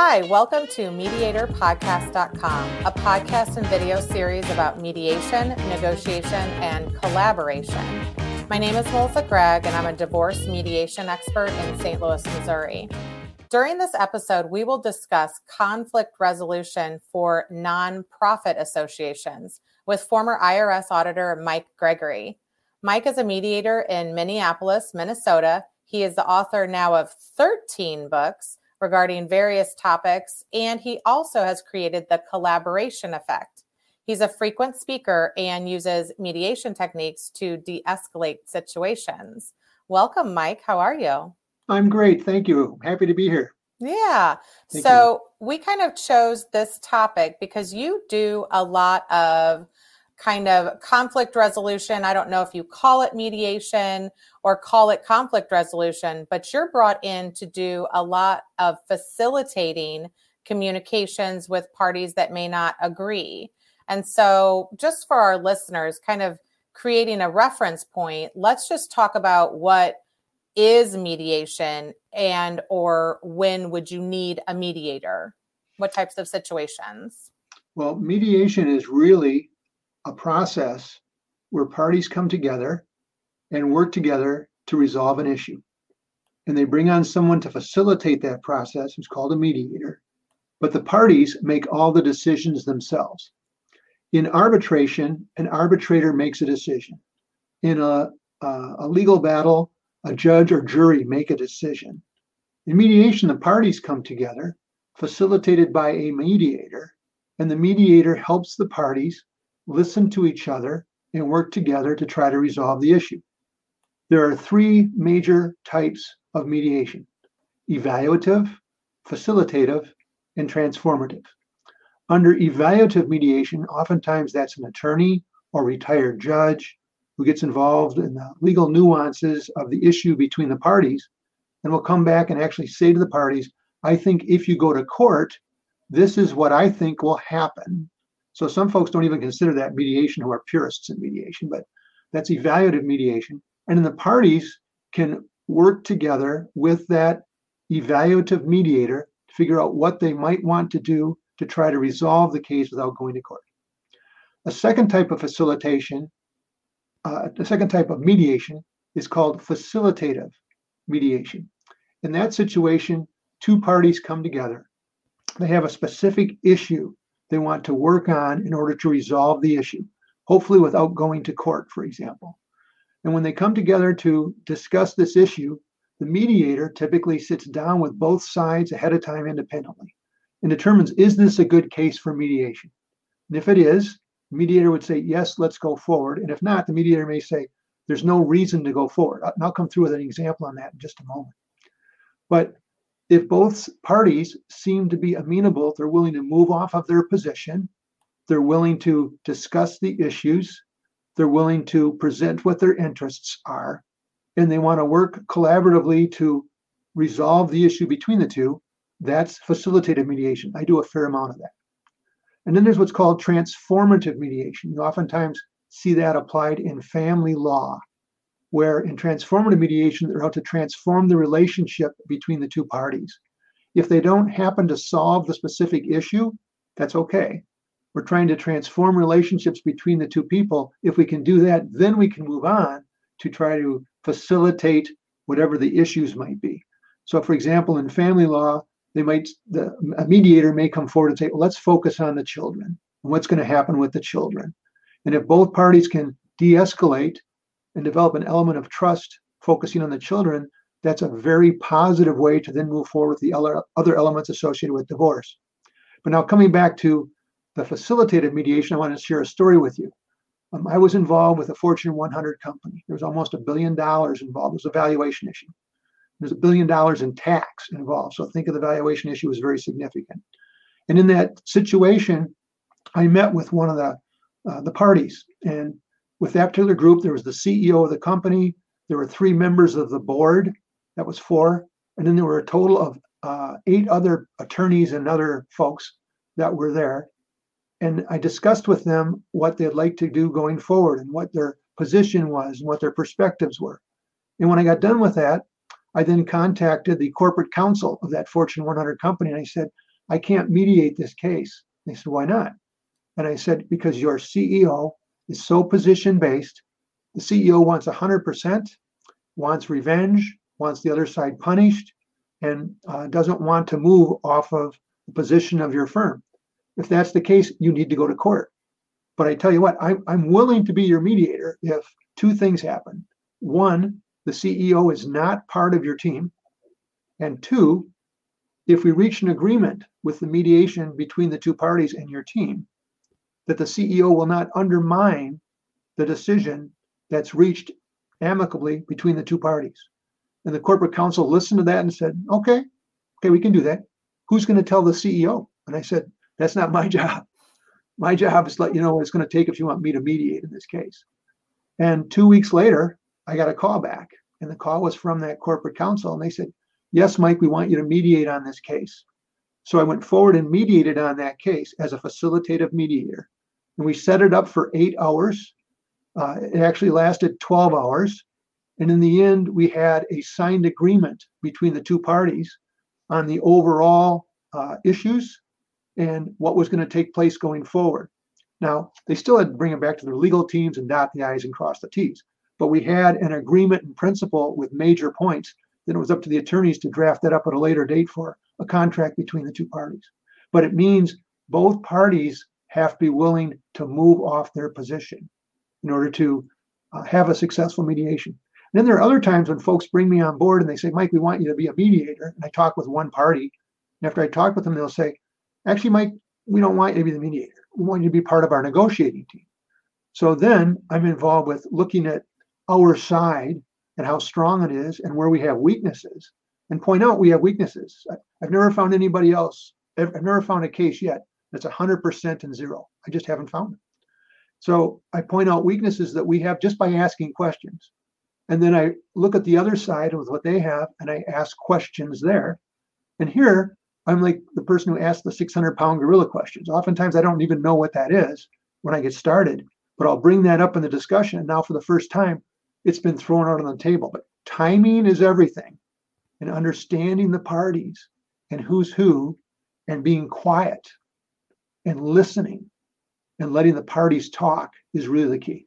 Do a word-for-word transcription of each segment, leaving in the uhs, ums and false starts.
Hi, welcome to Mediator Podcast dot com, a podcast and video series about mediation, negotiation, and collaboration. My name is Melissa Gregg, and I'm a divorce mediation expert in Saint Louis, Missouri. During this episode, we will discuss conflict resolution for nonprofit associations with former I R S auditor Mike Gregory. Mike is a mediator in Minneapolis, Minnesota. He is the author now of thirteen books regarding various topics, and he also has created the collaboration effect. He's a frequent speaker and uses mediation techniques to de-escalate situations. Welcome, Mike. How are you? I'm great. Thank you. Happy to be here. Yeah. Thank so you. We kind of chose this topic because you do a lot of kind of conflict resolution. I don't know if you call it mediation or call it conflict resolution, but you're brought in to do a lot of facilitating communications with parties that may not agree. And so just for our listeners, kind of creating a reference point, let's just talk about what is mediation and or when would you need a mediator? What types of situations? Well, mediation is really a process where parties come together and work together to resolve an issue. And they bring on someone to facilitate that process, who's called a mediator, but the parties make all the decisions themselves. In arbitration, an arbitrator makes a decision. In a, a, a legal battle, a judge or jury make a decision. In mediation, the parties come together, facilitated by a mediator, and the mediator helps the parties listen to each other, and work together to try to resolve the issue. There are three major types of mediation: evaluative, facilitative, and transformative. Under evaluative mediation, oftentimes that's an attorney or retired judge who gets involved in the legal nuances of the issue between the parties, and will come back and actually say to the parties, I think if you go to court, this is what I think will happen. So some folks don't even consider that mediation who are purists in mediation, but that's evaluative mediation. And then the parties can work together with that evaluative mediator to figure out what they might want to do to try to resolve the case without going to court. A second type of facilitation, uh, a second type of mediation is called facilitative mediation. In that situation, two parties come together. They have a specific issue they want to work on in order to resolve the issue, hopefully without going to court, for example. And when they come together to discuss this issue, the mediator typically sits down with both sides ahead of time independently and determines, is this a good case for mediation? And if it is, the mediator would say, yes, let's go forward. And if not, the mediator may say, there's no reason to go forward. And I'll come through with an example on that in just a moment. But if both parties seem to be amenable, they're willing to move off of their position, they're willing to discuss the issues, they're willing to present what their interests are, and they want to work collaboratively to resolve the issue between the two, that's facilitative mediation. I do a fair amount of that. And then there's what's called transformative mediation. You oftentimes see that applied in family law, where in transformative mediation, they're out to transform the relationship between the two parties. If they don't happen to solve the specific issue, that's okay. We're trying to transform relationships between the two people. If we can do that, then we can move on to try to facilitate whatever the issues might be. So for example, in family law, they might the, a mediator may come forward and say, well, let's focus on the children and what's going to happen with the children. And if both parties can de-escalate and develop an element of trust focusing on the children, that's a very positive way to then move forward with the other elements associated with divorce. But now coming back to the facilitative mediation, I want to share a story with you. Um, I was involved with a Fortune one hundred company. There was almost a billion dollars involved. It was a valuation issue. There's a billion dollars in tax involved. So think of the valuation issue as very significant. And in that situation, I met with one of the, uh, the parties. And with that particular group, there was the C E O of the company, there were three members of the board, that was four, and then there were a total of uh, eight other attorneys and other folks that were there. And I discussed with them what they'd like to do going forward and what their position was and what their perspectives were. And when I got done with that, I then contacted the corporate counsel of that Fortune one hundred company and I said, I can't mediate this case. They said, why not? And I said, because your C E O is so position-based. The C E O wants one hundred percent, wants revenge, wants the other side punished, and uh, doesn't want to move off of the position of your firm. If that's the case, you need to go to court. But I tell you what, I, I'm willing to be your mediator if two things happen. One, the C E O is not part of your team. And two, if we reach an agreement with the mediation between the two parties and your team, that the C E O will not undermine the decision that's reached amicably between the two parties. And the corporate counsel listened to that and said, okay, okay, we can do that. Who's going to tell the C E O? And I said, that's not my job. My job is let you know what it's going to take if you want me to mediate in this case. And two weeks later, I got a call back. And the call was from that corporate counsel. And they said, yes, Mike, we want you to mediate on this case. So I went forward and mediated on that case as a facilitative mediator. And we set it up for eight hours. Uh, it actually lasted twelve hours. And in the end, we had a signed agreement between the two parties on the overall uh, issues and what was going to take place going forward. Now, they still had to bring it back to their legal teams and dot the I's and cross the T's. But we had an agreement in principle with major points. Then it was up to the attorneys to draft that up at a later date for a contract between the two parties. But it means both parties have to be willing to move off their position in order to uh, have a successful mediation. And then there are other times when folks bring me on board and they say, Mike, we want you to be a mediator. And I talk with one party. And after I talk with them, they'll say, actually, Mike, we don't want you to be the mediator. We want you to be part of our negotiating team. So then I'm involved with looking at our side and how strong it is and where we have weaknesses and point out we have weaknesses. I've never found anybody else. I've never found a case yet that's one hundred percent and zero. I just haven't found it. So I point out weaknesses that we have just by asking questions. And then I look at the other side with what they have and I ask questions there. And here I'm like the person who asked the six hundred pound gorilla questions. Oftentimes I don't even know what that is when I get started, but I'll bring that up in the discussion. And now for the first time, it's been thrown out on the table. But timing is everything, and understanding the parties and who's who, and being quiet and listening and letting the parties talk is really the key.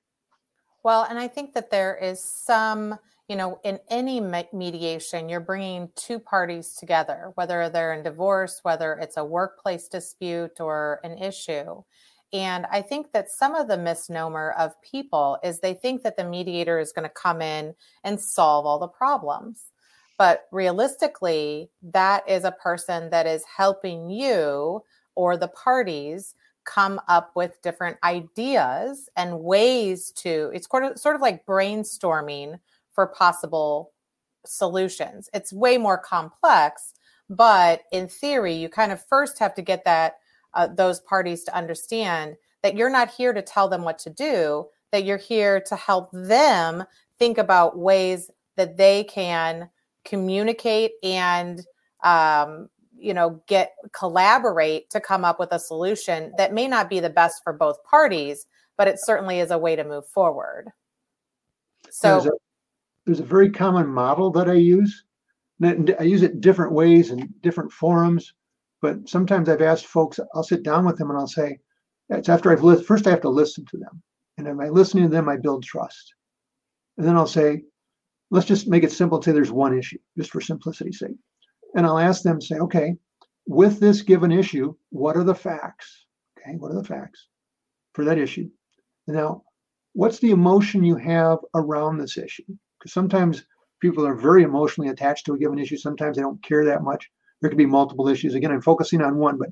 Well, and I think that there is some, you know, in any mediation, you're bringing two parties together, whether they're in divorce, whether it's a workplace dispute or an issue. And I think that some of the misnomer of people is they think that the mediator is going to come in and solve all the problems. But realistically, that is a person that is helping you or the parties come up with different ideas and ways to, it's sort of, sort of like brainstorming for possible solutions. It's way more complex, but in theory, you kind of first have to get that Uh, those parties to understand that you're not here to tell them what to do, that you're here to help them think about ways that they can communicate and, um, you know, get collaborate to come up with a solution that may not be the best for both parties, but it certainly is a way to move forward. So there's a, there's a very common model that I use. And I use it different ways in different forums. But sometimes I've asked folks, I'll sit down with them and I'll say, it's after I've listened, first I have to listen to them. And by listening to them, I build trust. And then I'll say, let's just make it simple and say there's one issue, just for simplicity's sake. And I'll ask them, say, okay, with this given issue, what are the facts? Okay, what are the facts for that issue? Now, what's the emotion you have around this issue? Because sometimes people are very emotionally attached to a given issue. Sometimes they don't care that much. There could be multiple issues. Again, I'm focusing on one, but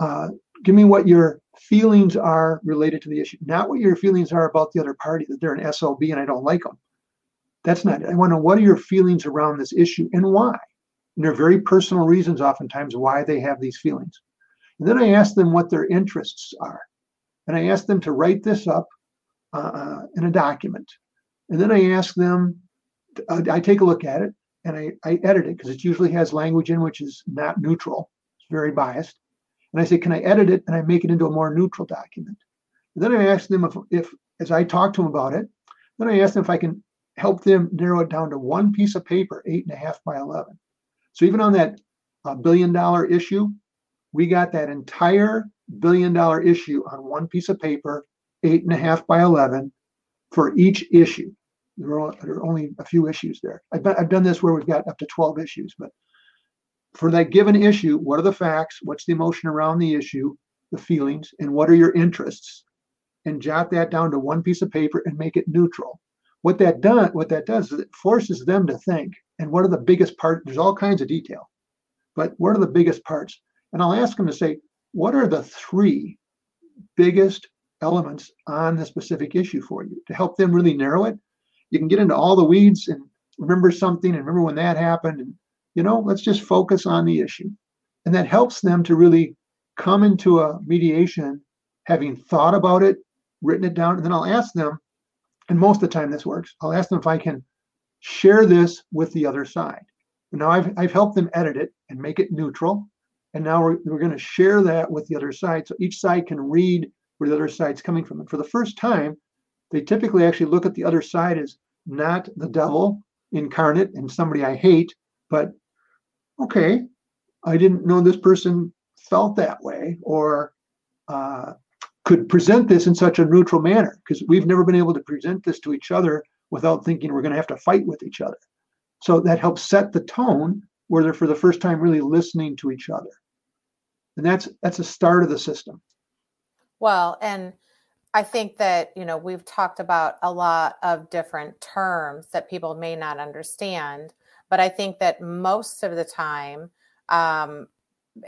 uh, give me what your feelings are related to the issue, not what your feelings are about the other party, that they're an S O B and I don't like them. That's not it. I want to know what are your feelings around this issue and why. And there are very personal reasons oftentimes why they have these feelings. And then I ask them what their interests are. And I ask them to write this up uh, in a document. And then I ask them, uh, I take a look at it. And I, I edit it because it usually has language in which is not neutral. It's very biased. And I say, can I edit it? And I make it into a more neutral document. And then I ask them if, if, as I talk to them about it, then I ask them if I can help them narrow it down to one piece of paper, eight and a half by eleven. So even on that uh, billion dollar issue, we got that entire billion dollar issue on one piece of paper, eight and a half by eleven, for each issue. There are only a few issues there. I've done this where we've got up to twelve issues, but for that given issue, what are the facts? What's the emotion around the issue, the feelings, and what are your interests? And jot that down to one piece of paper and make it neutral. What that done, what that does is it forces them to think. And what are the biggest parts? There's all kinds of detail, but what are the biggest parts? And I'll ask them to say, what are the three biggest elements on the specific issue for you, to help them really narrow it? You can get into all the weeds and remember something and remember when that happened. And, you know, let's just focus on the issue. And that helps them to really come into a mediation, having thought about it, written it down. And then I'll ask them, and most of the time this works, I'll ask them if I can share this with the other side. Now I've, I've helped them edit it and make it neutral. And now we're, we're going to share that with the other side. So each side can read where the other side's coming from. And for the first time, they typically actually look at the other side as not the devil incarnate and somebody I hate, but okay, I didn't know this person felt that way, or uh, could present this in such a neutral manner, because we've never been able to present this to each other without thinking we're going to have to fight with each other. So that helps set the tone where they're for the first time really listening to each other. And that's that's a start of the system. Well, and I think that, you know, we've talked about a lot of different terms that people may not understand, but I think that most of the time, um,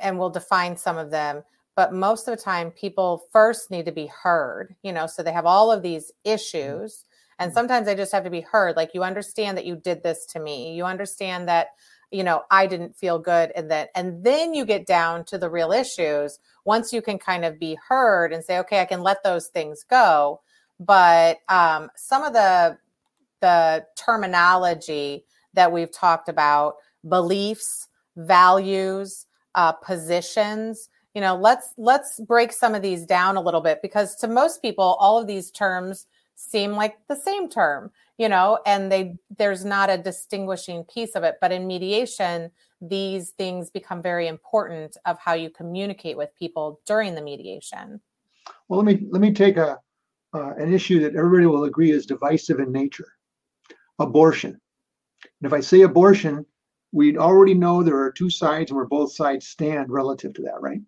and we'll define some of them, but most of the time people first need to be heard, you know, so they have all of these issues, and sometimes they just have to be heard. Like, you understand that you did this to me. You understand that, you know, I didn't feel good. And then, and then you get down to the real issues. Once you can kind of be heard and say, okay, I can let those things go. But um, some of the, the terminology that we've talked about, beliefs, values, uh, positions, you know, let's, let's break some of these down a little bit, because to most people, all of these terms seem like the same term, you know, and they, there's not a distinguishing piece of it. But in mediation, these things become very important of how you communicate with people during the mediation. Well, let me let me take a uh, an issue that everybody will agree is divisive in nature: abortion. And if I say abortion, we'd already know there are two sides and where both sides stand relative to that, right?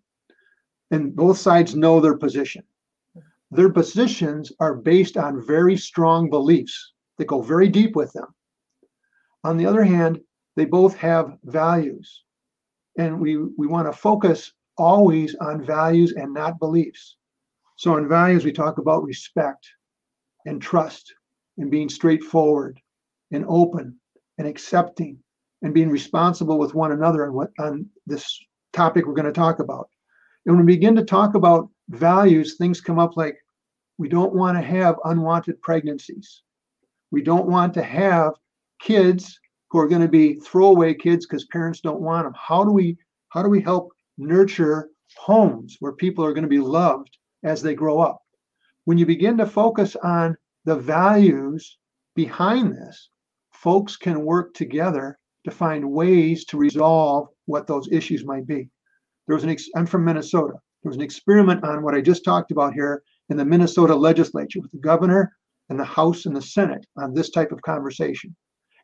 And both sides know their position. Their positions are based on very strong beliefs that go very deep with them. On the other hand, they both have values. And we, we want to focus always on values and not beliefs. So on values, we talk about respect and trust and being straightforward and open and accepting and being responsible with one another on, what, on this topic we're going to talk about. And when we begin to talk about values, things come up like, we don't want to have unwanted pregnancies. We don't want to have kids who are going to be throwaway kids because parents don't want them. How do we how do we help nurture homes where people are going to be loved as they grow up? When you begin to focus on the values behind this, folks can work together to find ways to resolve what those issues might be. There was an ex- I'm from Minnesota. There was an experiment on what I just talked about here in the Minnesota legislature with the governor and the House and the Senate on this type of conversation.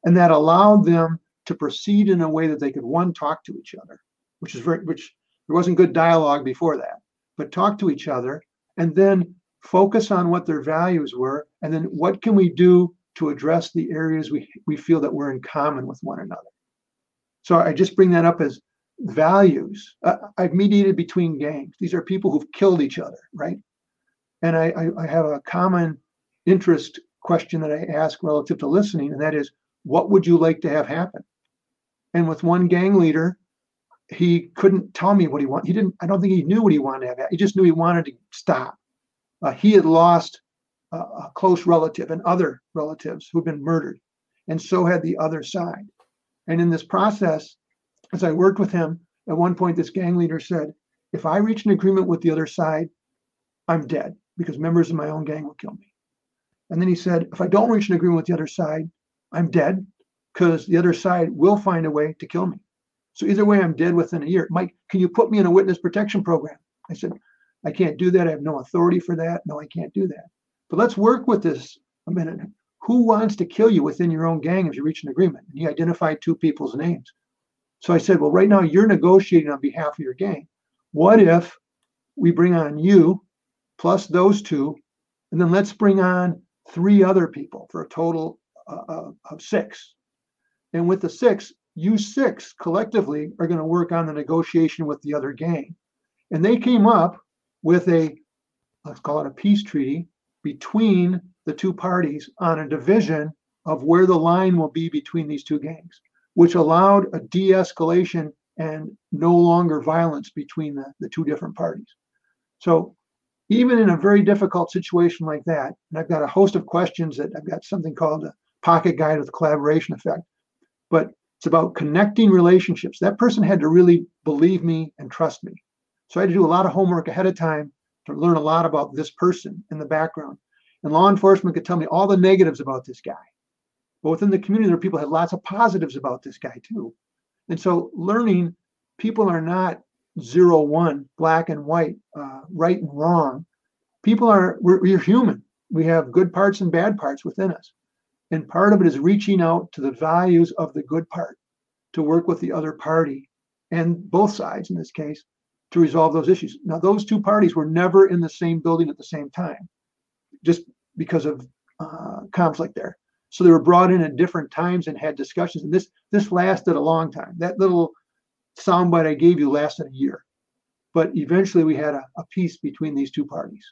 And that allowed them to proceed in a way that they could, one, talk to each other, which is very, which there wasn't good dialogue before that, but talk to each other and then focus on what their values were. And then what can we do to address the areas we, we feel that we're in common with one another? So I just bring that up as values. Uh, I've mediated between gangs. These are people who've killed each other, right? And I, I, I have a common interest question that I ask relative to listening, and that is, what would you like to have happen? And with one gang leader, he couldn't tell me what he wanted. He didn't, I don't think he knew what he wanted to have happen. He just knew he wanted to stop. Uh, he had lost a, a close relative and other relatives who'd been murdered, and so had the other side. And in this process, as I worked with him, at one point, this gang leader said, if I reach an agreement with the other side, I'm dead, because members of my own gang will kill me. And then he said, if I don't reach an agreement with the other side, I'm dead, because the other side will find a way to kill me. So either way, I'm dead within a year. Mike, can you put me in a witness protection program? I said, I can't do that. I have no authority for that. No, I can't do that. But let's work with this a minute. Who wants to kill you within your own gang if you reach an agreement? And he identified two people's names. So I said, well, right now you're negotiating on behalf of your gang. What if we bring on you plus those two, and then let's bring on three other people for a total uh, of six. And with the six, you six collectively are going to work on the negotiation with the other gang. And they came up with a, let's call it a peace treaty between the two parties on a division of where the line will be between these two gangs, which allowed a de-escalation and no longer violence between the, the two different parties. So even in a very difficult situation like that, and I've got a host of questions that I've got something called a pocket guide with collaboration effect, but it's about connecting relationships. That person had to really believe me and trust me. So I had to do a lot of homework ahead of time to learn a lot about this person in the background. And law enforcement could tell me all the negatives about this guy. But within the community, there were people who had lots of positives about this guy too. And so learning, people are not zero, one, black and white, uh, right and wrong. People are, we're, we're human. We have good parts and bad parts within us. And part of it is reaching out to the values of the good part to work with the other party and both sides in this case to resolve those issues. Now, those two parties were never in the same building at the same time just because of uh, conflict there. So they were brought in at different times and had discussions. And this this lasted a long time. That little soundbite I gave you lasted a year. But eventually we had a, a peace between these two parties.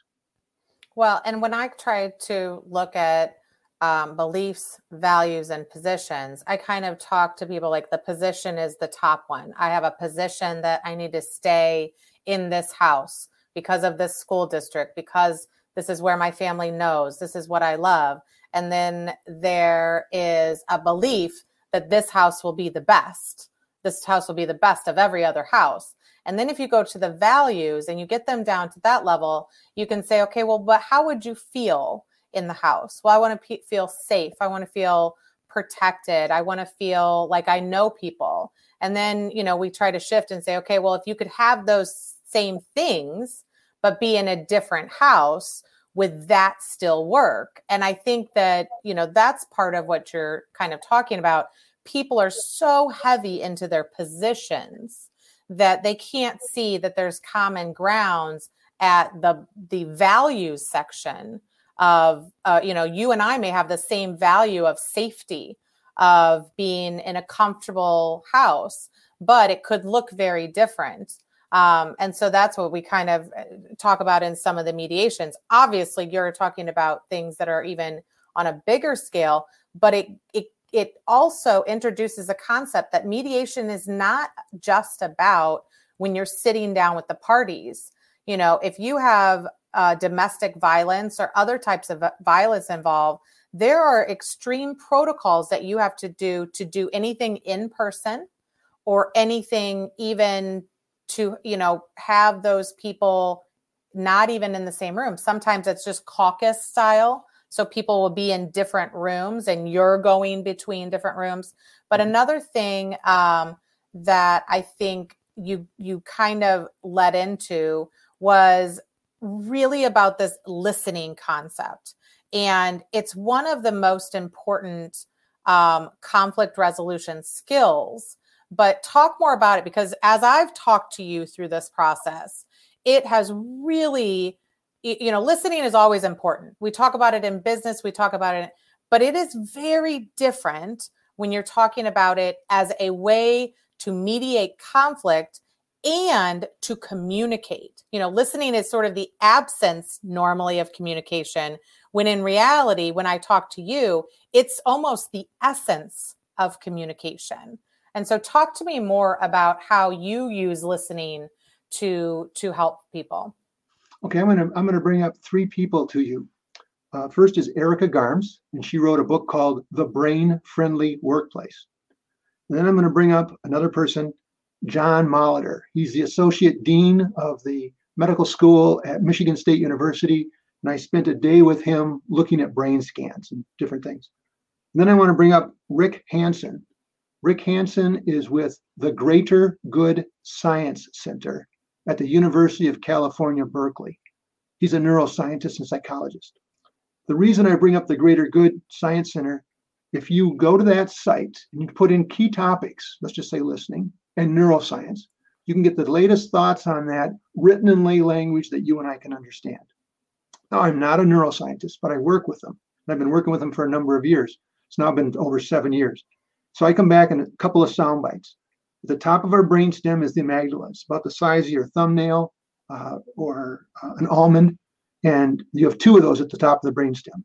Well, and when I tried to look at um, beliefs, values, and positions, I kind of talk to people like the position is the top one. I have a position that I need to stay in this house because of this school district, because this is where my family knows, this is what I love. And then there is a belief that this house will be the best. This house will be the best of every other house. And then if you go to the values and you get them down to that level, you can say, okay, well, but how would you feel in the house? Well, I want to pe- feel safe. I want to feel protected. I want to feel like I know people. And then, you know, we try to shift and say, okay, well, if you could have those same things, but be in a different house, would that still work? And I think that, you know, that's part of what you're kind of talking about. People are so heavy into their positions that they can't see that there's common grounds at the the values section of, uh, you know, you and I may have the same value of safety, of being in a comfortable house, but it could look very different. Um, and so that's what we kind of talk about in some of the mediations. Obviously, you're talking about things that are even on a bigger scale, but it it it also introduces a concept that mediation is not just about when you're sitting down with the parties. You know, if you have uh, domestic violence or other types of violence involved, there are extreme protocols that you have to do to do anything in person or anything even to, you know, have those people not even in the same room. Sometimes it's just caucus style. So people will be in different rooms and you're going between different rooms. But another thing um, that I think you you kind of led into was really about this listening concept. And it's one of the most important um, conflict resolution skills. But talk more about it, because as I've talked to you through this process, it has really, you know, listening is always important. We talk about it in business, we talk about it, but it is very different when you're talking about it as a way to mediate conflict and to communicate. You know, listening is sort of the absence normally of communication, when in reality, when I talk to you, it's almost the essence of communication. And so talk to me more about how you use listening to to help people. Okay, I'm gonna I'm gonna bring up three people to you. Uh, first is Erica Garms, and she wrote a book called The Brain-Friendly Workplace. And then I'm gonna bring up another person, John Molitor. He's the Associate Dean of the Medical School at Michigan State University, and I spent a day with him looking at brain scans and different things. And then I wanna bring up Rick Hansen. Rick Hansen is with the Greater Good Science Center at the University of California, Berkeley. He's a neuroscientist and psychologist. The reason I bring up the Greater Good Science Center, if you go to that site and you put in key topics, let's just say listening and neuroscience, you can get the latest thoughts on that written in lay language that you and I can understand. Now, I'm not a neuroscientist, but I work with them. And I've been working with them for a number of years. It's now been over seven years. So I come back in a couple of sound bites. At the top of our brainstem is the amygdala. It's about the size of your thumbnail uh, or uh, an almond. And you have two of those at the top of the brainstem.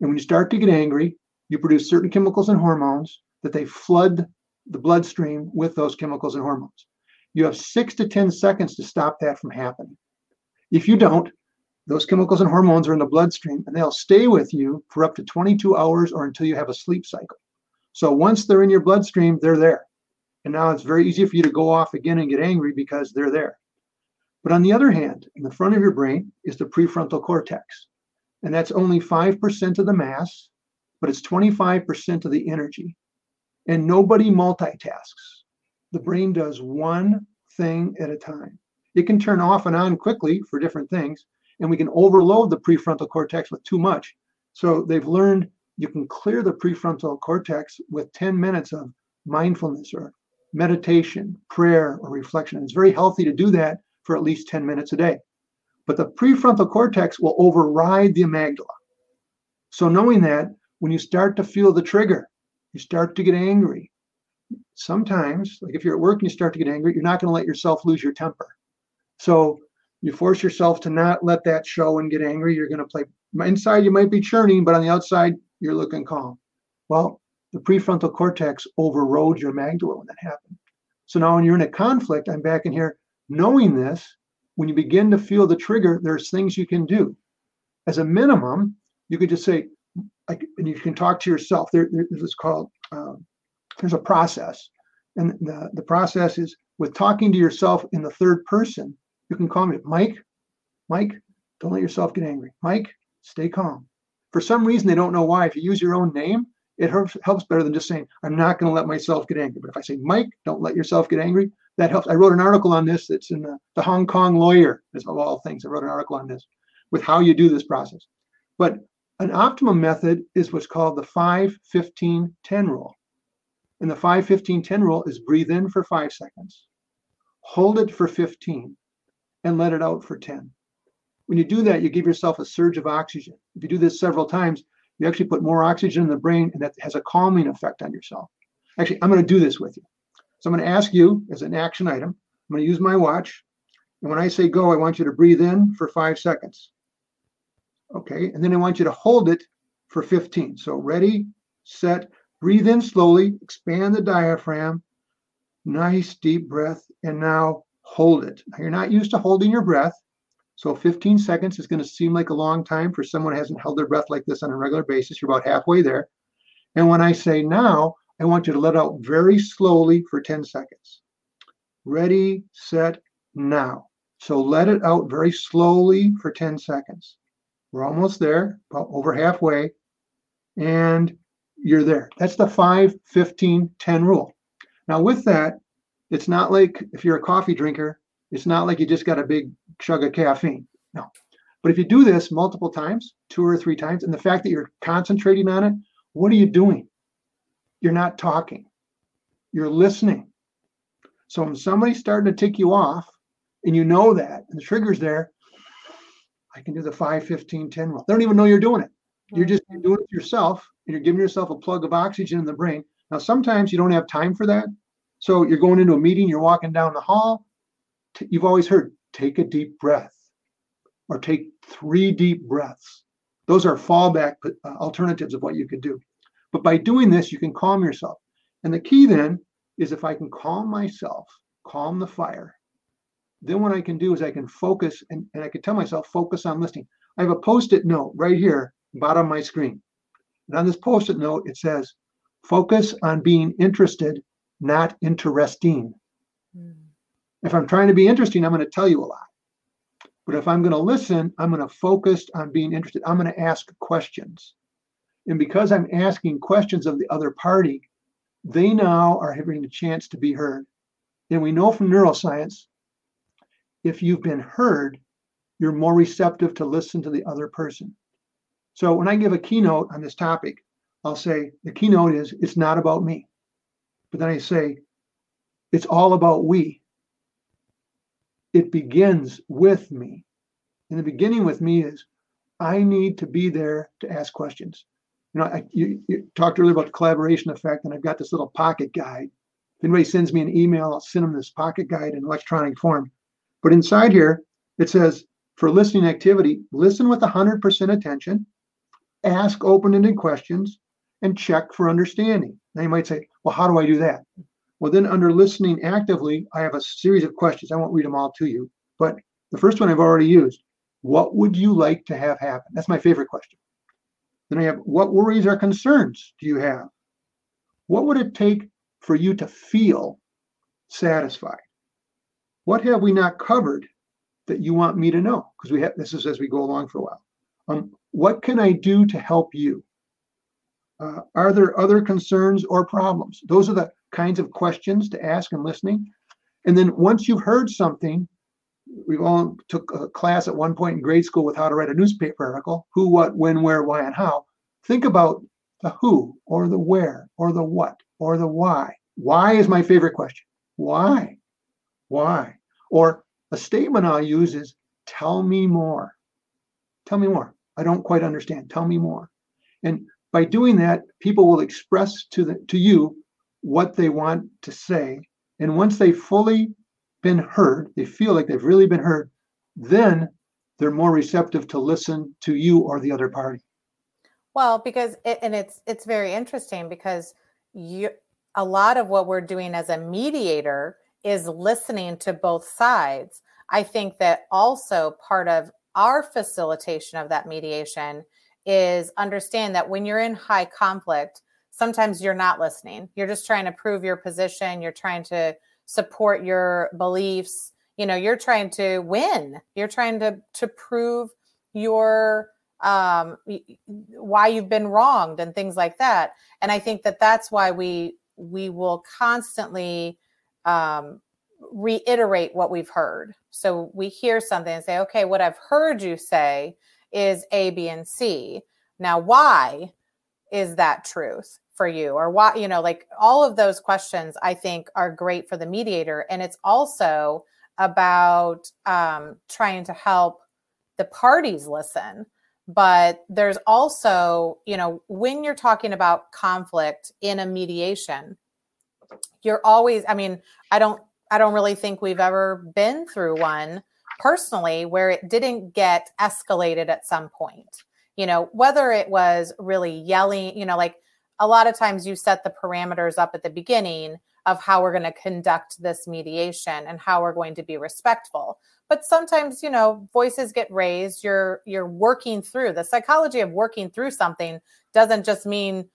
And when you start to get angry, you produce certain chemicals and hormones that they flood the bloodstream with those chemicals and hormones. You have six to ten seconds to stop that from happening. If you don't, those chemicals and hormones are in the bloodstream and they'll stay with you for up to twenty-two hours or until you have a sleep cycle. So once they're in your bloodstream, they're there. And now it's very easy for you to go off again and get angry because they're there. But on the other hand, in the front of your brain is the prefrontal cortex. And that's only five percent of the mass, but it's twenty-five percent of the energy. And nobody multitasks. The brain does one thing at a time. It can turn off and on quickly for different things, and we can overload the prefrontal cortex with too much. So they've learned you can clear the prefrontal cortex with ten minutes of mindfulness or meditation, prayer, or reflection. And it's very healthy to do that for at least ten minutes a day. But the prefrontal cortex will override the amygdala. So knowing that, when you start to feel the trigger, you start to get angry. Sometimes, like if you're at work and you start to get angry, you're not going to let yourself lose your temper. So you force yourself to not let that show and get angry. You're going to play. Inside, you might be churning, but on the outside, you're looking calm. Well, the prefrontal cortex overrode your amygdala when that happened. So now when you're in a conflict, I'm back in here. Knowing this, when you begin to feel the trigger, there's things you can do. As a minimum, you could just say, like, and you can talk to yourself. There, there, this is called, um, there's a process. And the, the process is with talking to yourself in the third person, you can call me, Mike, Mike, don't let yourself get angry. Mike, stay calm. For some reason, they don't know why. If you use your own name, it helps, helps better than just saying, I'm not going to let myself get angry. But if I say, Mike, don't let yourself get angry, that helps. I wrote an article on this that's in the, the Hong Kong Lawyer, of all things. I wrote an article on this with how you do this process. But an optimum method is what's called the five fifteen ten rule. And the five fifteen ten rule is breathe in for five seconds, hold it for fifteen, and let it out for ten. When you do that, you give yourself a surge of oxygen. If you do this several times, you actually put more oxygen in the brain, and that has a calming effect on yourself. Actually, I'm going to do this with you. So I'm going to ask you as an action item, I'm going to use my watch. And when I say go, I want you to breathe in for five seconds. Okay. And then I want you to hold it for fifteen. So ready, set, breathe in slowly, expand the diaphragm. Nice deep breath. And now hold it. Now you're not used to holding your breath. So fifteen seconds is going to seem like a long time for someone who hasn't held their breath like this on a regular basis. You're about halfway there. And when I say now, I want you to let out very slowly for ten seconds. Ready, set, now. So let it out very slowly for ten seconds. We're almost there, about over halfway, and you're there. That's the five fifteen ten rule. Now with that, it's not like if you're a coffee drinker, it's not like you just got a big chug of caffeine. No. But if you do this multiple times, two or three times, and the fact that you're concentrating on it, what are you doing? You're not talking. You're listening. So when somebody's starting to tick you off, and you know that, and the trigger's there, I can do the five fifteen ten rule. They don't even know you're doing it. You're just doing it yourself, and you're giving yourself a plug of oxygen in the brain. Now, sometimes you don't have time for that. So you're going into a meeting, you're walking down the hall. You've always heard, take a deep breath, or take three deep breaths. Those are fallback alternatives of what you could do. But by doing this, you can calm yourself. And the key then is if I can calm myself, calm the fire, then what I can do is I can focus and, and I can tell myself, focus on listening. I have a Post-it note right here, bottom of my screen. And on this Post-it note, it says, focus on being interested, not interesting. Mm. If I'm trying to be interesting, I'm going to tell you a lot. But if I'm going to listen, I'm going to focus on being interested. I'm going to ask questions. And because I'm asking questions of the other party, they now are having a chance to be heard. And we know from neuroscience, if you've been heard, you're more receptive to listen to the other person. So when I give a keynote on this topic, I'll say, the keynote is, it's not about me. But then I say, it's all about we. It begins with me. And the beginning with me is, I need to be there to ask questions. You know, I, you, you talked earlier about the collaboration effect, and I've got this little pocket guide. If anybody sends me an email, I'll send them this pocket guide in electronic form. But inside here, it says, for listening activity, listen with one hundred percent attention, ask open-ended questions, and check for understanding. Now you might say, well, how do I do that? Well, then under listening actively, I have a series of questions. I won't read them all to you, but the first one I've already used. What would you like to have happen? That's my favorite question. Then I have, what worries or concerns do you have? What would it take for you to feel satisfied? What have we not covered that you want me to know? Because we have, this is as we go along for a while. Um, what can I do to help you? Uh, are there other concerns or problems? Those are the kinds of questions to ask in listening. And then once you've heard something, we've all took a class at one point in grade school with how to write a newspaper article, who, what, when, where, why, and how. Think about the who or the where or the what or the why. Why is my favorite question. Why? Why? Or a statement I'll use is, tell me more. Tell me more. I don't quite understand. Tell me more. And by doing that, people will express to the, to you what they want to say. And once they've fully been heard, they feel like they've really been heard, then they're more receptive to listen to you or the other party. Well, because, it, and it's it's very interesting because you, a lot of what we're doing as a mediator is listening to both sides. I think that also part of our facilitation of that mediation is understand that when you're in high conflict, sometimes you're not listening. You're just trying to prove your position. You're trying to support your beliefs. You know, you're trying to win. You're trying to, to prove your um, why you've been wronged and things like that. And I think that that's why we we will constantly um, reiterate what we've heard. So we hear something and say, okay, what I've heard you say is A, B, and C. Now, why is that truth for you? Or why, you know, like all of those questions I think are great for the mediator. And it's also about um, trying to help the parties listen. But there's also, you know, when you're talking about conflict in a mediation, you're always, I mean, I don't, I don't really think we've ever been through one personally where it didn't get escalated at some point, you know, whether it was really yelling, you know, like a lot of times you set the parameters up at the beginning of how we're going to conduct this mediation and how we're going to be respectful. But sometimes, you know, voices get raised, you're, you're working through the psychology of working through something doesn't just mean,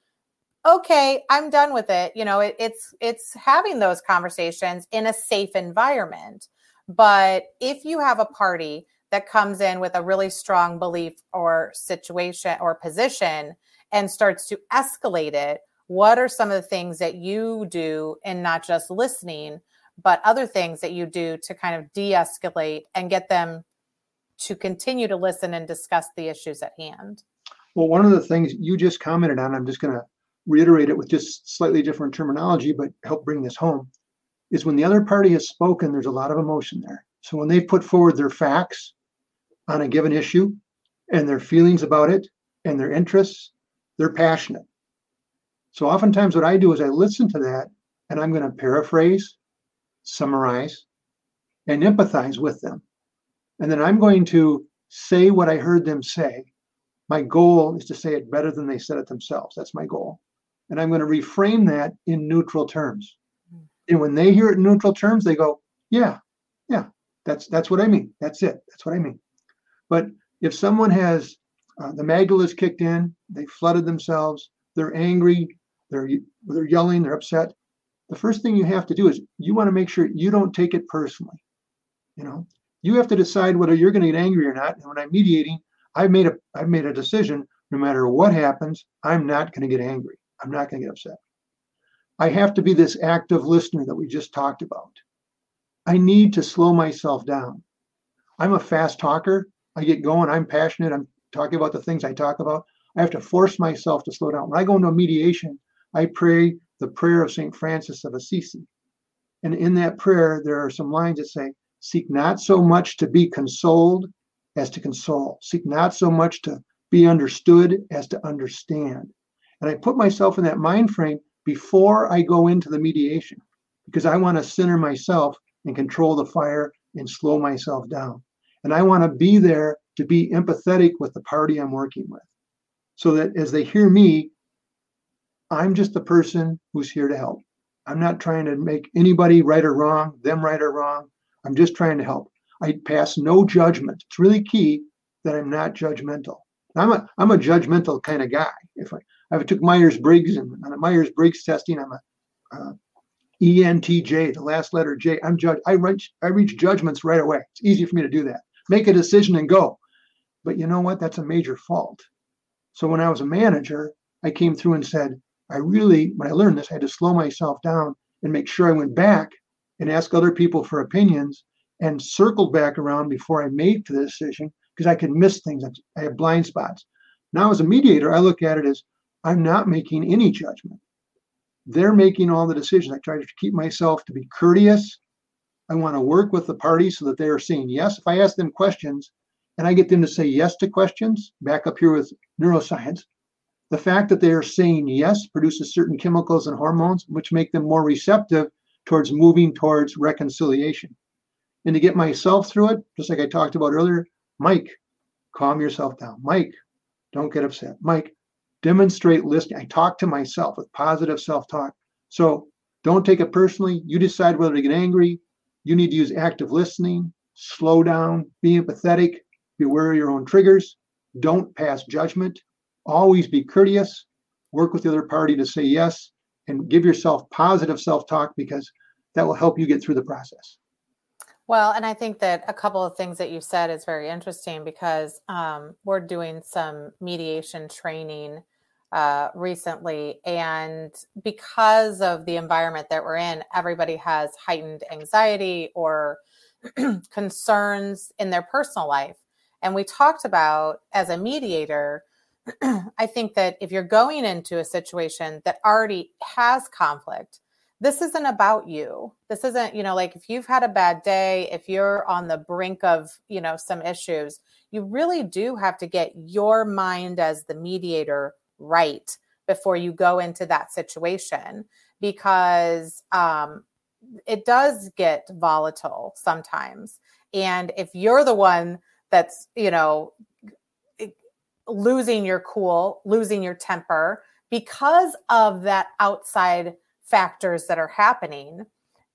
okay, I'm done with it. You know, it, it's, it's having those conversations in a safe environment. But if you have a party that comes in with a really strong belief or situation or position and starts to escalate it, what are some of the things that you do in not just listening, but other things that you do to kind of de-escalate and get them to continue to listen and discuss the issues at hand? Well, one of the things you just commented on, I'm just going to reiterate it with just slightly different terminology, but help bring this home, is when the other party has spoken, there's a lot of emotion there. So when they put forward their facts on a given issue and their feelings about it and their interests, they're passionate. So oftentimes what I do is I listen to that and I'm going to paraphrase, summarize, and empathize with them. And then I'm going to say what I heard them say. My goal is to say it better than they said it themselves. That's my goal. And I'm going to reframe that in neutral terms. And when they hear it in neutral terms, they go, yeah, yeah, that's that's what I mean. That's it. That's what I mean. But if someone has uh, the amygdala's kicked in, they flooded themselves, they're angry, they're they're yelling, they're upset. The first thing you have to do is you want to make sure you don't take it personally. You know, you have to decide whether you're going to get angry or not. And when I'm mediating, I've made a I've made a decision. No matter what happens, I'm not going to get angry. I'm not going to get upset. I have to be this active listener that we just talked about. I need to slow myself down. I'm a fast talker. I get going. I'm passionate. I'm talking about the things I talk about. I have to force myself to slow down. When I go into a mediation, I pray the prayer of Saint Francis of Assisi. And in that prayer, there are some lines that say, seek not so much to be consoled as to console. Seek not so much to be understood as to understand. And I put myself in that mind frame before I go into the mediation, because I want to center myself and control the fire and slow myself down. And I want to be there to be empathetic with the party I'm working with, so that as they hear me, I'm just the person who's here to help. I'm not trying to make anybody right or wrong, them right or wrong. I'm just trying to help. I pass no judgment. It's really key that I'm not judgmental. I'm a, I'm a judgmental kind of guy. If I, I took Myers-Briggs and on a Myers-Briggs testing, I'm a uh, E N T J, the last letter J. I'm judge. I reach, I reach judgments right away. It's easy for me to do that. Make a decision and go. But you know what? That's a major fault. So when I was a manager, I came through and said, I really, when I learned this, I had to slow myself down and make sure I went back and asked other people for opinions and circled back around before I made the decision, because I could miss things. I have blind spots. Now, as a mediator, I look at it as I'm not making any judgment. They're making all the decisions. I try to keep myself to be courteous. I want to work with the party so that they are saying yes. If I ask them questions and I get them to say yes to questions, back up here with neuroscience, the fact that they are saying yes produces certain chemicals and hormones, which make them more receptive towards moving towards reconciliation. And to get myself through it, just like I talked about earlier, Mike, calm yourself down. Mike, don't get upset. Mike, demonstrate listening. I talk to myself with positive self-talk. So don't take it personally. You decide whether to get angry. You need to use active listening, slow down, be empathetic, be aware of your own triggers. Don't pass judgment. Always be courteous. Work with the other party to say yes, and give yourself positive self-talk, because that will help you get through the process. Well, and I think that a couple of things that you said is very interesting, because um, we're doing some mediation training uh, recently. And because of the environment that we're in, everybody has heightened anxiety or concerns in their personal life. And we talked about, as a mediator, I think that if you're going into a situation that already has conflict, this isn't about you. This isn't, you know, like if you've had a bad day, if you're on the brink of, you know, some issues, you really do have to get your mind as the mediator right before you go into that situation, because um, it does get volatile sometimes. And if you're the one that's, you know, losing your cool, losing your temper because of that outside factors that are happening.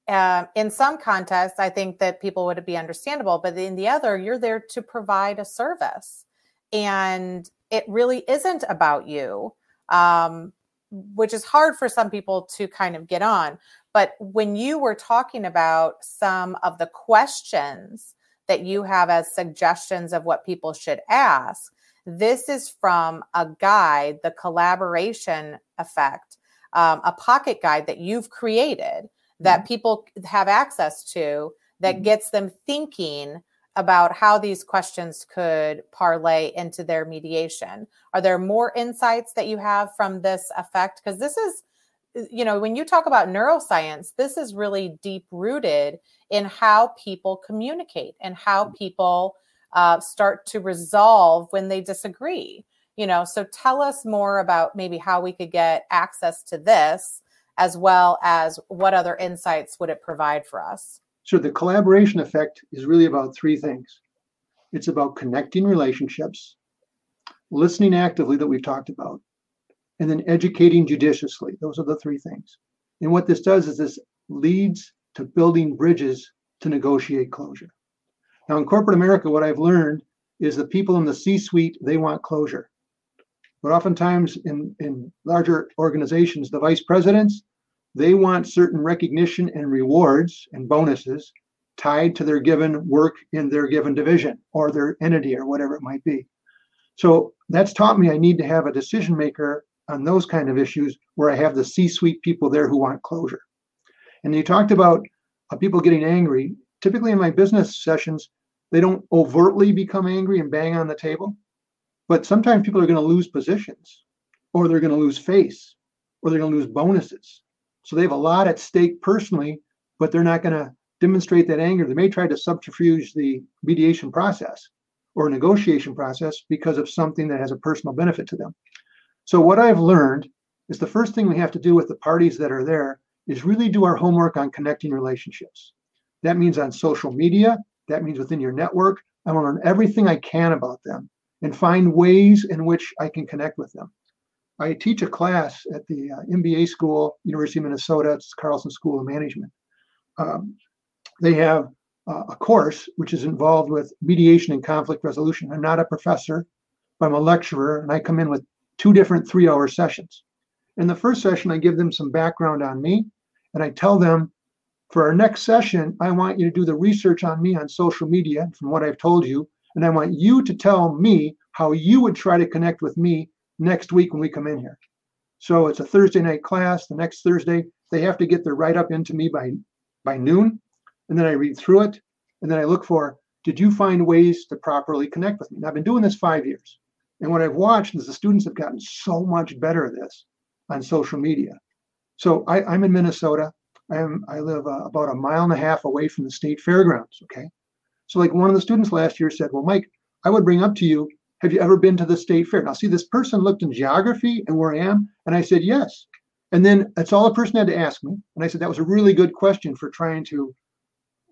Uh, in some contests, I think that people would be understandable, but in the other, you're there to provide a service. And it really isn't about you, um, which is hard for some people to kind of get on. But when you were talking about some of the questions that you have as suggestions of what people should ask, this is from a guide, the Collaboration Effect, um, a pocket guide that you've created that mm-hmm. people have access to, that mm-hmm. gets them thinking about how these questions could parlay into their mediation. Are there more insights that you have from this effect? Because this is, you know, when you talk about neuroscience, this is really deep rooted in how people communicate and how mm-hmm. people Uh, start to resolve when they disagree, you know. So tell us more about maybe how we could get access to this, as well as what other insights would it provide for us? Sure. The collaboration effect is really about three things. It's about connecting relationships, listening actively that we've talked about, and then educating judiciously. Those are the three things. And what this does is this leads to building bridges to negotiate closure. Now, in corporate America, what I've learned is the people in the C-suite, they want closure. But oftentimes in, in larger organizations, the vice presidents, they want certain recognition and rewards and bonuses tied to their given work in their given division or their entity or whatever it might be. So that's taught me I need to have a decision maker on those kind of issues where I have the C-suite people there who want closure. And you talked about uh, people getting angry. Typically in my business sessions, they don't overtly become angry and bang on the table, but sometimes people are going to lose positions, or they're going to lose face, or they're going to lose bonuses. So they have a lot at stake personally, but they're not going to demonstrate that anger. They may try to subterfuge the mediation process or negotiation process because of something that has a personal benefit to them. So what I've learned is the first thing we have to do with the parties that are there is really do our homework on connecting relationships. That means on social media, that means within your network. I want to learn everything I can about them and find ways in which I can connect with them. I teach a class at the M B A school, University of Minnesota. It's Carlson School of Management. Um, they have uh, a course which is involved with mediation and conflict resolution. I'm not a professor, but I'm a lecturer, and I come in with two different three-hour sessions. In the first session, I give them some background on me, and I tell them, for our next session, I want you to do the research on me on social media from what I've told you, and I want you to tell me how you would try to connect with me next week when we come in here. So it's a Thursday night class. The next Thursday, they have to get their write-up into me by, by noon, and then I read through it, and then I look for, did you find ways to properly connect with me? And I've been doing this five years, and what I've watched is the students have gotten so much better at this on social media. So I, I'm in Minnesota. I, am, I live uh, about a mile and a half away from the state fairgrounds, okay? So like one of the students last year said, well, Mike, I would bring up to you, have you ever been to the state fair? Now, see, this person looked in geography and where I am, and I said, yes. And then that's all the person had to ask me. And I said, that was a really good question for trying to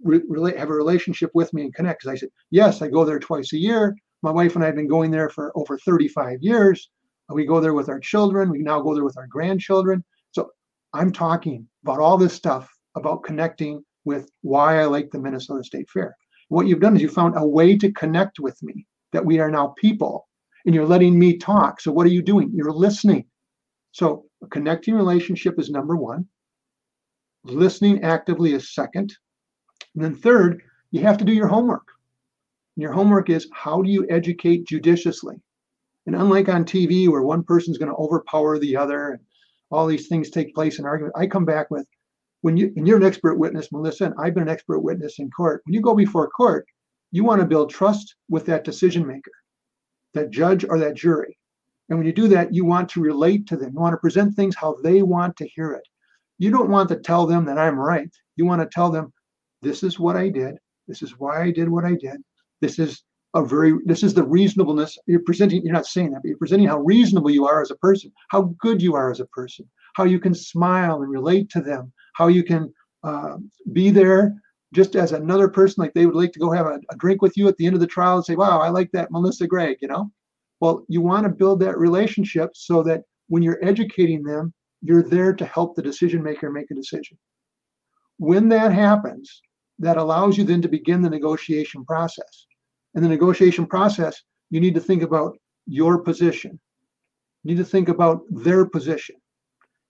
re- relate, have a relationship with me and connect. Because I said, yes, I go there twice a year. My wife and I have been going there for over thirty-five years. We go there with our children. We now go there with our grandchildren. So I'm talking about all this stuff, about connecting with why I like the Minnesota State Fair. What you've done is you found a way to connect with me, that we are now people, and you're letting me talk. So what are you doing? You're listening. So a connecting relationship is number one. Listening actively is second. And then third, you have to do your homework. And your homework is, how do you educate judiciously? And unlike on T V where one person's going to overpower the other, and all these things take place in argument, I come back with, when you, and you're an expert witness, Melissa, and I've been an expert witness in court. When you go before court, you want to build trust with that decision maker, that judge or that jury. And when you do that, you want to relate to them. You want to present things how they want to hear it. You don't want to tell them that I'm right. You want to tell them, this is what I did. This is why I did what I did. This is a very, this is the reasonableness. You're presenting, you're not saying that, but you're presenting how reasonable you are as a person, how good you are as a person, how you can smile and relate to them, how you can uh, be there just as another person, like they would like to go have a, a drink with you at the end of the trial and say, wow, I like that Melissa Gregg, you know? Well, you want to build that relationship so that when you're educating them, you're there to help the decision maker make a decision. When that happens, that allows you then to begin the negotiation process. In the negotiation process, you need to think about your position. You need to think about their position.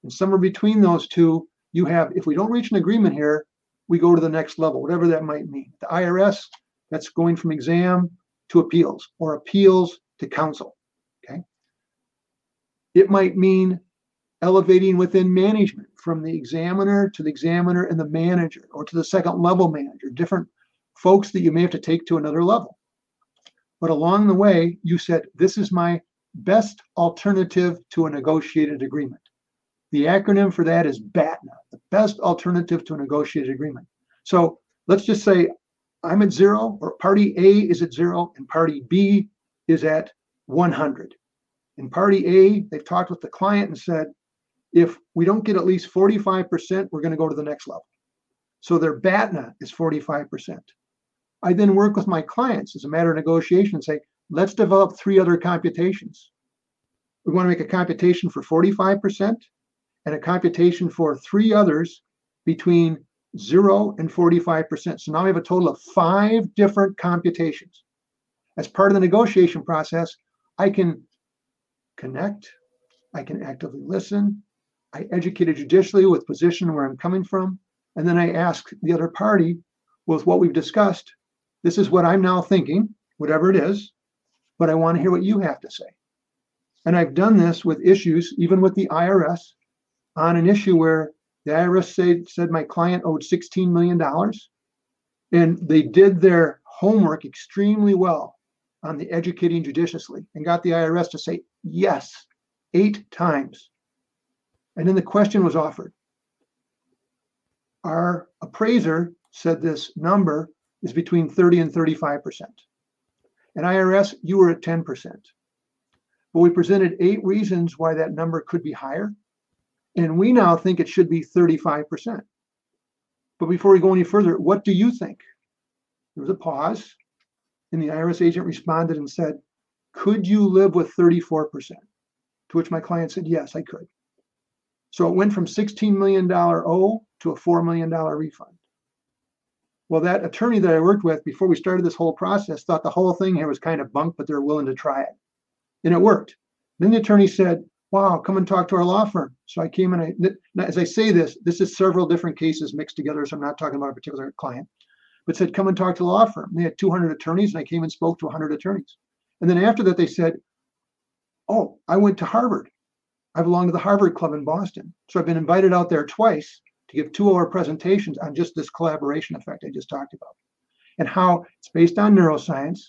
And somewhere between those two, you have, if we don't reach an agreement here, we go to the next level, whatever that might mean. The I R S, that's going from exam to appeals, or appeals to counsel, okay? It might mean elevating within management from the examiner to the examiner and the manager, or to the second level manager, different folks that you may have to take to another level. But along the way, you said, this is my best alternative to a negotiated agreement. The acronym for that is BATNA, the best alternative to a negotiated agreement. So let's just say I'm at zero, or party A is at zero, and party B is at one hundred. And party A, they've talked with the client and said, if we don't get at least forty-five percent, we're going to go to the next level. So their BATNA is forty-five percent. I then work with my clients as a matter of negotiation and say, let's develop three other computations. We want to make a computation for forty-five percent. And a computation for three others between zero and forty-five percent. So now we have a total of five different computations. As part of the negotiation process, I can connect, I can actively listen, I educate judicially with position where I'm coming from, and then I ask the other party, with what we've discussed, this is what I'm now thinking, whatever it is, but I want to hear what you have to say. And I've done this with issues, even with the I R S, on an issue where the I R S said, said my client owed sixteen million dollars. And they did their homework extremely well on the educating judiciously and got the I R S to say yes eight times. And then the question was offered. Our appraiser said this number is between thirty and thirty-five percent. And I R S, you were at ten percent. But we presented eight reasons why that number could be higher. And we now think it should be thirty-five percent. But before we go any further, what do you think? There was a pause. And the I R S agent responded and said, could you live with thirty-four percent? To which my client said, yes, I could. So it went from sixteen million dollars owe to a four million dollars refund. Well, that attorney that I worked with before we started this whole process thought the whole thing here was kind of bunk, but they're willing to try it. And it worked. Then the attorney said, wow, come and talk to our law firm. So I came and I, now, as I say this, this is several different cases mixed together, so I'm not talking about a particular client, but said, come and talk to the law firm. And they had two hundred attorneys, and I came and spoke to one hundred attorneys. And then after that, they said, oh, I went to Harvard. I belong to the Harvard Club in Boston. So I've been invited out there twice to give two-hour presentations on just this collaboration effect I just talked about and how it's based on neuroscience.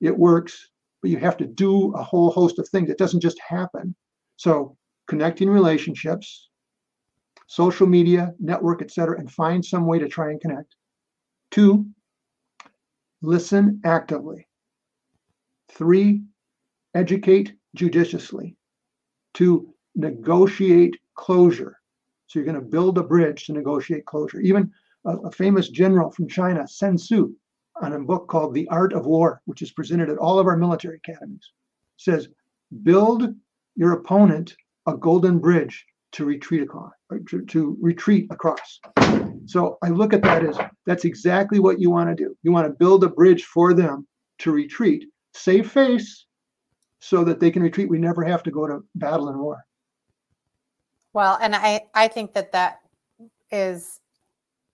It works, but you have to do a whole host of things. It doesn't just happen. So connecting relationships, social media, network, et cetera, and find some way to try and connect. Two, listen actively. Three, educate judiciously. To negotiate closure. So you're going to build a bridge to negotiate closure. Even a, a famous general from China, Sun Tzu, on a book called The Art of War, which is presented at all of our military academies, says, build your opponent a golden bridge to retreat across. To, to retreat across. So I look at that as that's exactly what you want to do. You want to build a bridge for them to retreat, save face, so that they can retreat. We never have to go to battle and war. Well, and I, I think that that is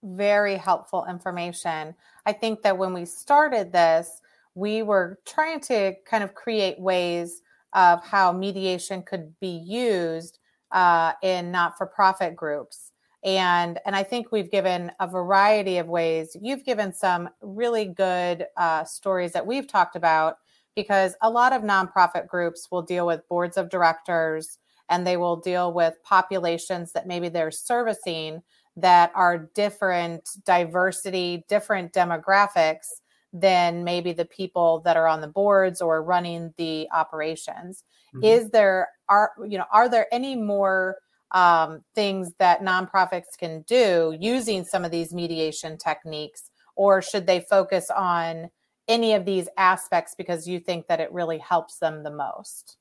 very helpful information. I think that when we started this, we were trying to kind of create ways of how mediation could be used uh, in not-for-profit groups. And, and I think we've given a variety of ways. You've given some really good uh, stories that we've talked about, because a lot of nonprofit groups will deal with boards of directors, and they will deal with populations that maybe they're servicing that are different diversity, different demographics than maybe the people that are on the boards or running the operations. Mm-hmm. Is there, are, you know, are there any more um, things that nonprofits can do using some of these mediation techniques, or should they focus on any of these aspects because you think that it really helps them the most?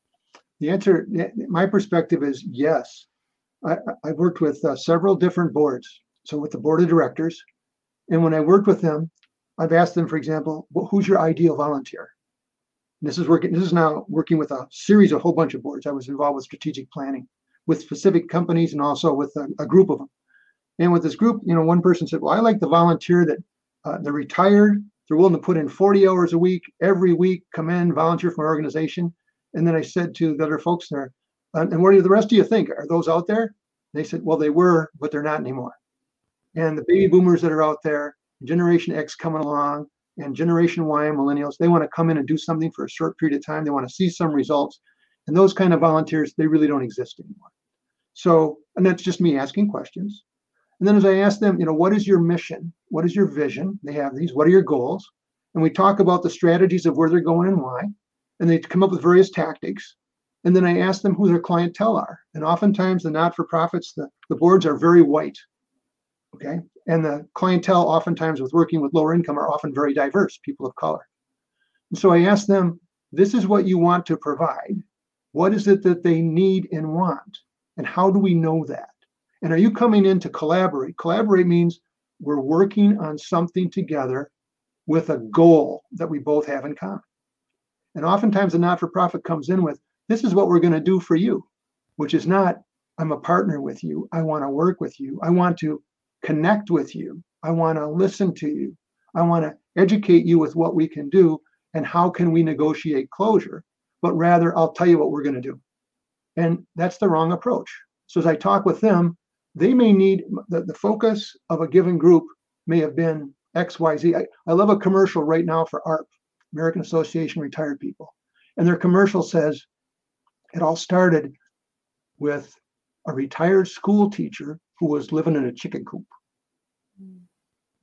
The answer, my perspective is yes. I, I've worked with uh, several different boards. So with the board of directors, and when I worked with them, I've asked them, for example, well, who's your ideal volunteer? And this is working. This is now working with a series, a whole bunch of boards. I was involved with strategic planning, with specific companies, and also with a, a group of them. And with this group, you know, one person said, well, I like the volunteer that uh, they're retired, they're willing to put in forty hours a week, every week, come in, volunteer for my organization. And then I said to the other folks there, and what do the rest of you think? Are those out there? They said, well, they were, but they're not anymore. And the baby boomers that are out there, Generation X coming along, and Generation Y and millennials, they want to come in and do something for a short period of time. They want to see some results. And those kind of volunteers, they really don't exist anymore. So, and that's just me asking questions. And then as I ask them, you know, what is your mission? What is your vision? They have these. What are your goals? And we talk about the strategies of where they're going and why. And they come up with various tactics. And then I ask them who their clientele are. And oftentimes the not-for-profits, the, the boards are very white. Okay. And the clientele oftentimes with working with lower income are often very diverse, people of color. And so I ask them, this is what you want to provide. What is it that they need and want? And how do we know that? And are you coming in to collaborate? Collaborate means we're working on something together with a goal that we both have in common. And oftentimes a not-for-profit comes in with, this is what we're going to do for you, which is not, I'm a partner with you. I want to work with you. I want to connect with you. I want to listen to you. I want to educate you with what we can do and how can we negotiate closure, but rather I'll tell you what we're going to do. And that's the wrong approach. So as I talk with them, they may need the, the focus of a given group may have been X, Y, Z. I, I love a commercial right now for A A R P, American Association of Retired People. And their commercial says, it all started with a retired school teacher who was living in a chicken coop. Mm.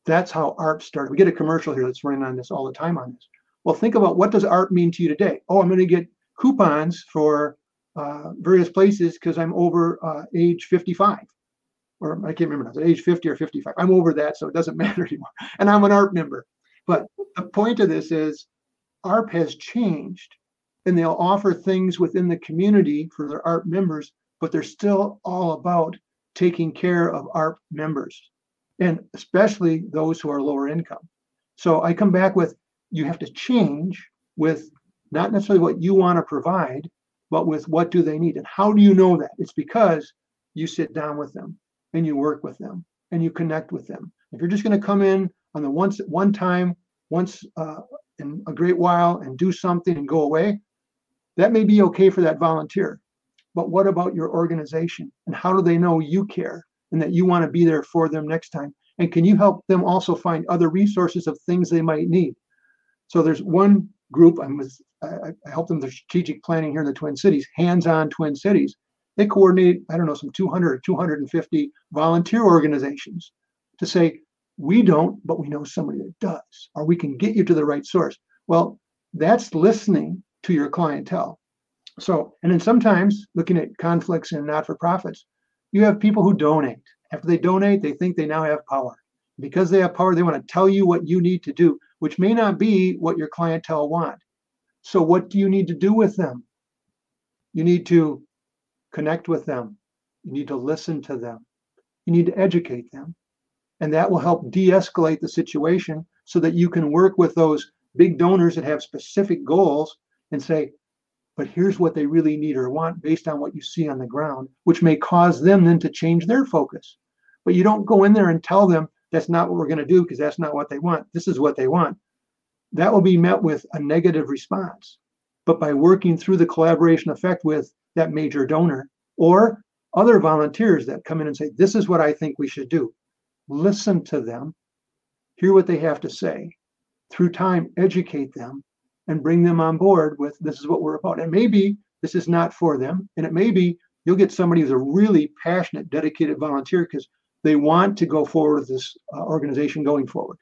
That's how A A R P started. We get a commercial here that's running on this all the time on this. Well, think about, what does A A R P mean to you today? Oh, I'm going to get coupons for uh, various places because I'm over uh, age fifty-five. Or I can't remember, now, age fifty or fifty-five. I'm over that, so it doesn't matter anymore. And I'm an A A R P member. But the point of this is A A R P has changed, and they'll offer things within the community for their A A R P members, but they're still all about taking care of A A R P members, and especially those who are lower income. So I come back with, you have to change with not necessarily what you want to provide, but with what do they need. And how do you know that? It's because you sit down with them and you work with them and you connect with them. If you're just going to come in on the once, one time, once uh, in a great while and do something and go away, that may be okay for that volunteer. But what about your organization? And how do they know you care and that you want to be there for them next time? And can you help them also find other resources of things they might need? So there's one group, I'm with, I, I help them with their strategic planning here in the Twin Cities, Hands On Twin Cities. They coordinate, I don't know, some two hundred or two hundred fifty volunteer organizations to say, we don't, but we know somebody that does, or we can get you to the right source. Well, that's listening to your clientele. So, and then sometimes looking at conflicts in not-for-profits, you have people who donate. After they donate, they think they now have power. Because they have power, they want to tell you what you need to do, which may not be what your clientele want. So what do you need to do with them? You need to connect with them. You need to listen to them. You need to educate them. And that will help de-escalate the situation so that you can work with those big donors that have specific goals and say, but here's what they really need or want based on what you see on the ground, which may cause them then to change their focus. But you don't go in there and tell them that's not what we're going to do because that's not what they want. This is what they want. That will be met with a negative response. But by working through the collaboration effect with that major donor or other volunteers that come in and say, this is what I think we should do. Listen to them, hear what they have to say. Through time, educate them and bring them on board with, this is what we're about. And maybe this is not for them. And it may be you'll get somebody who's a really passionate, dedicated volunteer because they want to go forward with this uh, organization going forward.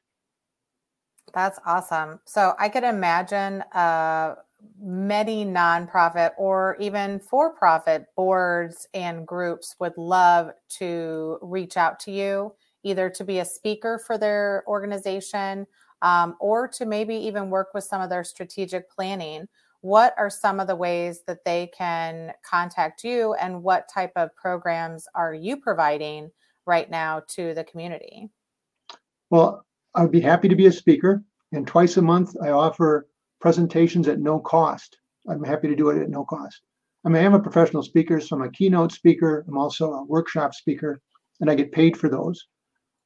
That's awesome. So I could imagine uh, many nonprofit or even for-profit boards and groups would love to reach out to you, either to be a speaker for their organization Um, or to maybe even work with some of their strategic planning. What are some of the ways that they can contact you, and what type of programs are you providing right now to the community? Well, I'd be happy to be a speaker, and twice a month I offer presentations at no cost. I'm happy to do it at no cost. I mean, I am a professional speaker, so I'm a keynote speaker. I'm also a workshop speaker, and I get paid for those.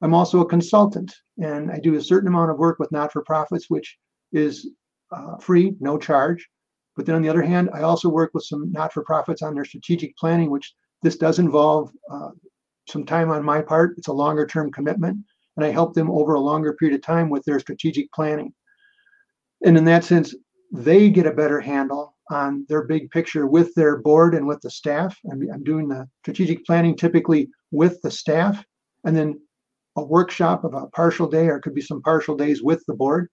I'm also a consultant, and I do a certain amount of work with not-for-profits, which is uh, free, no charge. But then on the other hand, I also work with some not-for-profits on their strategic planning, which this does involve uh, some time on my part. It's a longer-term commitment, and I help them over a longer period of time with their strategic planning. And in that sense, they get a better handle on their big picture with their board and with the staff. I'm, I'm doing the strategic planning typically with the staff, and then a workshop of a partial day, or it could be some partial days with the board,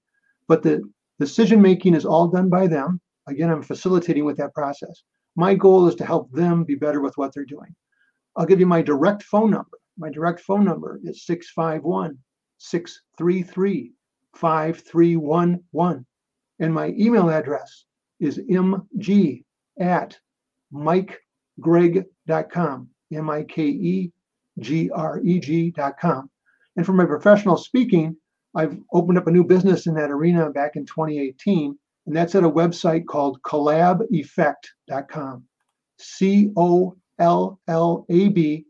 but the decision-making is all done by them. Again, I'm facilitating with that process. My goal is to help them be better with what they're doing. I'll give you my direct phone number. My direct phone number is six five one, six three three, five three one one. And my email address is m g at mike gregg dot com, M I K E G R E G dot com. And for my professional speaking, I've opened up a new business in that arena back in twenty eighteen, and that's at a website called collab effect dot com. C O L L A B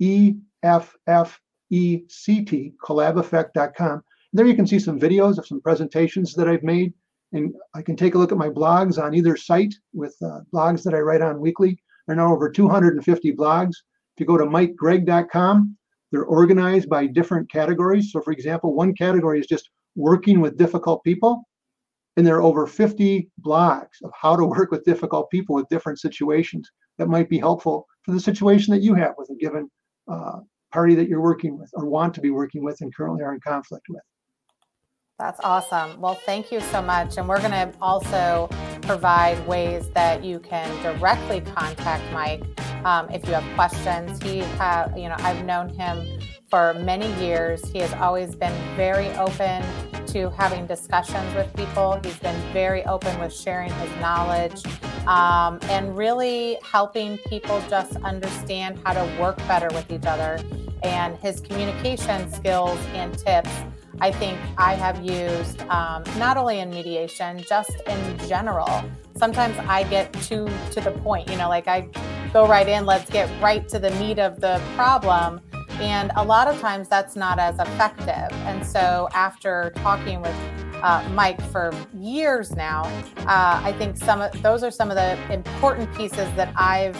E F F E C T, collab effect dot com. There you can see some videos of some presentations that I've made, and I can take a look at my blogs on either site with uh, blogs that I write on weekly. are now over two hundred fifty blogs. If you go to mike gregg dot com, they're organized by different categories. So for example, one category is just working with difficult people. And there are over fifty blogs of how to work with difficult people with different situations that might be helpful for the situation that you have with a given uh, party that you're working with or want to be working with and currently are in conflict with. That's awesome. Well, thank you so much. And we're going to also provide ways that you can directly contact Mike um, if you have questions. He, uh, you know, I've known him for many years. He has always been very open to having discussions with people. He's been very open with sharing his knowledge um, and really helping people just understand how to work better with each other. And his communication skills and tips, I think I have used um, not only in mediation, just in general. Sometimes I get too to the point, you know, like I go right in, let's get right to the meat of the problem. And a lot of times that's not as effective. And so after talking with uh, Mike for years now, uh, I think some of, those are some of the important pieces that I've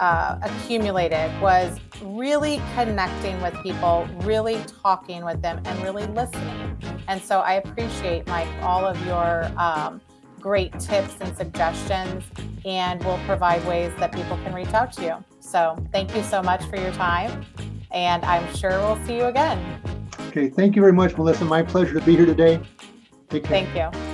uh, accumulated was really connecting with people, really talking with them, and really listening. And so I appreciate, Mike, all of your um, great tips and suggestions, and we'll provide ways that people can reach out to you. So thank you so much for your time. And I'm sure we'll see you again. Okay, thank you very much, Melissa. My pleasure to be here today. Take care. Thank you.